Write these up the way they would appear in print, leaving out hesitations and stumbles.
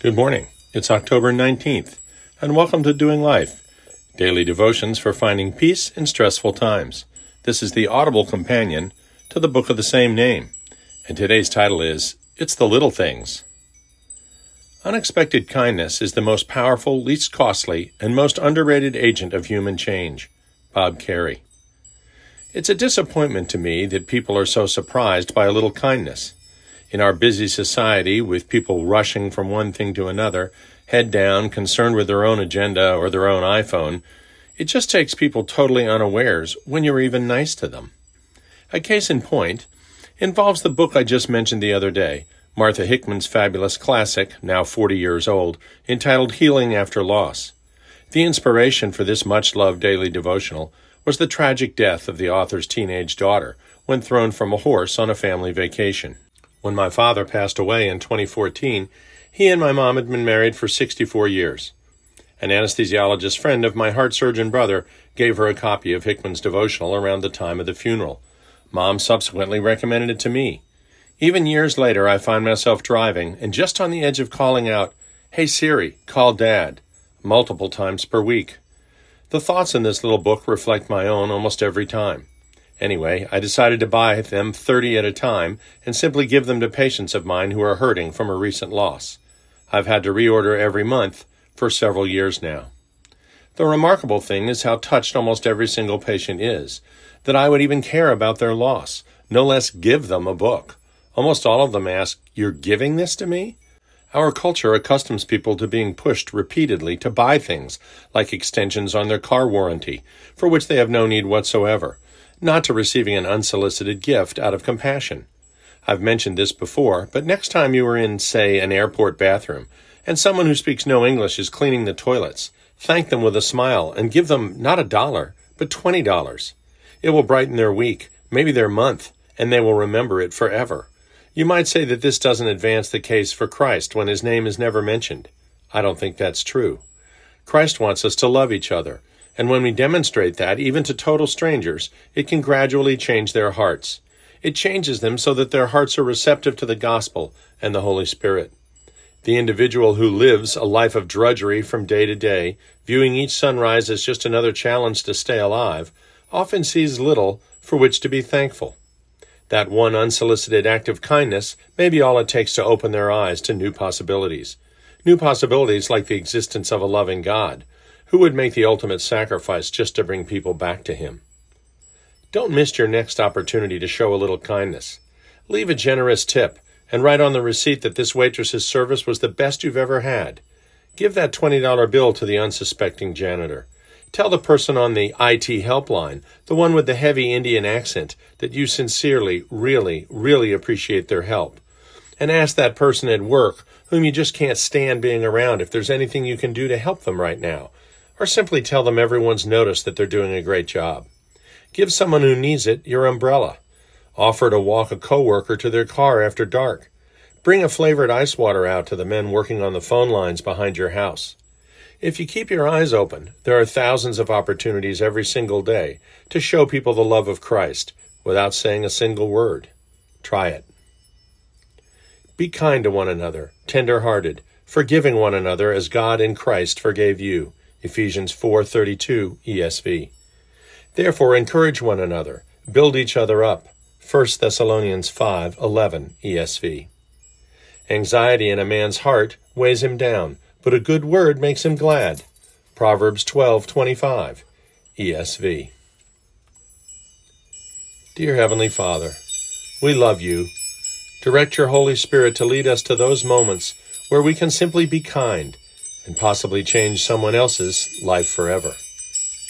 Good morning. It's October 19th, and welcome to Doing Life, daily devotions for finding peace in stressful times. This is the audible companion to the book of the same name, and today's title is, It's the Little Things. Unexpected kindness is the most powerful, least costly, and most underrated agent of human change. Bob Carey. It's a disappointment to me that people are so surprised by a little kindness. In our busy society, with people rushing from one thing to another, head down, concerned with their own agenda or their own iPhone, it just takes people totally unawares when you're even nice to them. A case in point involves the book I just mentioned the other day, Martha Hickman's fabulous classic, now 40 years old, entitled Healing After Loss. The inspiration for this much-loved daily devotional was the tragic death of the author's teenage daughter when thrown from a horse on a family vacation. When my father passed away in 2014, he and my mom had been married for 64 years. An anesthesiologist friend of my heart surgeon brother gave her a copy of Hickman's devotional around the time of the funeral. Mom subsequently recommended it to me. Even years later, I find myself driving and just on the edge of calling out, "Hey Siri, call Dad," multiple times per week. The thoughts in this little book reflect my own almost every time. Anyway, I decided to buy them 30 at a time and simply give them to patients of mine who are hurting from a recent loss. I've had to reorder every month for several years now. The remarkable thing is how touched almost every single patient is, that I would even care about their loss, no less give them a book. Almost all of them ask, "You're giving this to me?" Our culture accustoms people to being pushed repeatedly to buy things, like extensions on their car warranty, for which they have no need whatsoever, not to receiving an unsolicited gift out of compassion. I've mentioned this before, but next time you are in, say, an airport bathroom, and someone who speaks no English is cleaning the toilets, thank them with a smile and give them not $1, but $20. It will brighten their week, maybe their month, and they will remember it forever. You might say that this doesn't advance the case for Christ when his name is never mentioned. I don't think that's true. Christ wants us to love each other. And when we demonstrate that, even to total strangers, it can gradually change their hearts. It changes them so that their hearts are receptive to the gospel and the Holy Spirit. The individual who lives a life of drudgery from day to day, viewing each sunrise as just another challenge to stay alive, often sees little for which to be thankful. That one unsolicited act of kindness may be all it takes to open their eyes to new possibilities. New possibilities like the existence of a loving God, who would make the ultimate sacrifice just to bring people back to him. Don't miss your next opportunity to show a little kindness. Leave a generous tip and write on the receipt that this waitress's service was the best you've ever had. Give that $20 bill to the unsuspecting janitor. Tell the person on the IT helpline, the one with the heavy Indian accent, that you sincerely, really appreciate their help. And ask that person at work, whom you just can't stand being around, if there's anything you can do to help them right now. Or simply tell them everyone's noticed that they're doing a great job. Give someone who needs it your umbrella. Offer to walk a coworker to their car after dark. Bring a flavored ice water out to the men working on the phone lines behind your house. If you keep your eyes open, there are thousands of opportunities every single day to show people the love of Christ without saying a single word. Try it. Be kind to one another, tender-hearted, forgiving one another as God in Christ forgave you. Ephesians 4:32 ESV. Therefore encourage one another, build each other up. 1 Thessalonians 5:11 ESV. Anxiety in a man's heart weighs him down, but a good word makes him glad. Proverbs 12:25 ESV. Dear Heavenly Father, we love you. Direct your Holy Spirit to lead us to those moments where we can simply be kind, and possibly change someone else's life forever.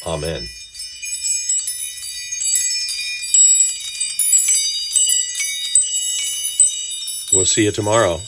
Amen. We'll see you tomorrow.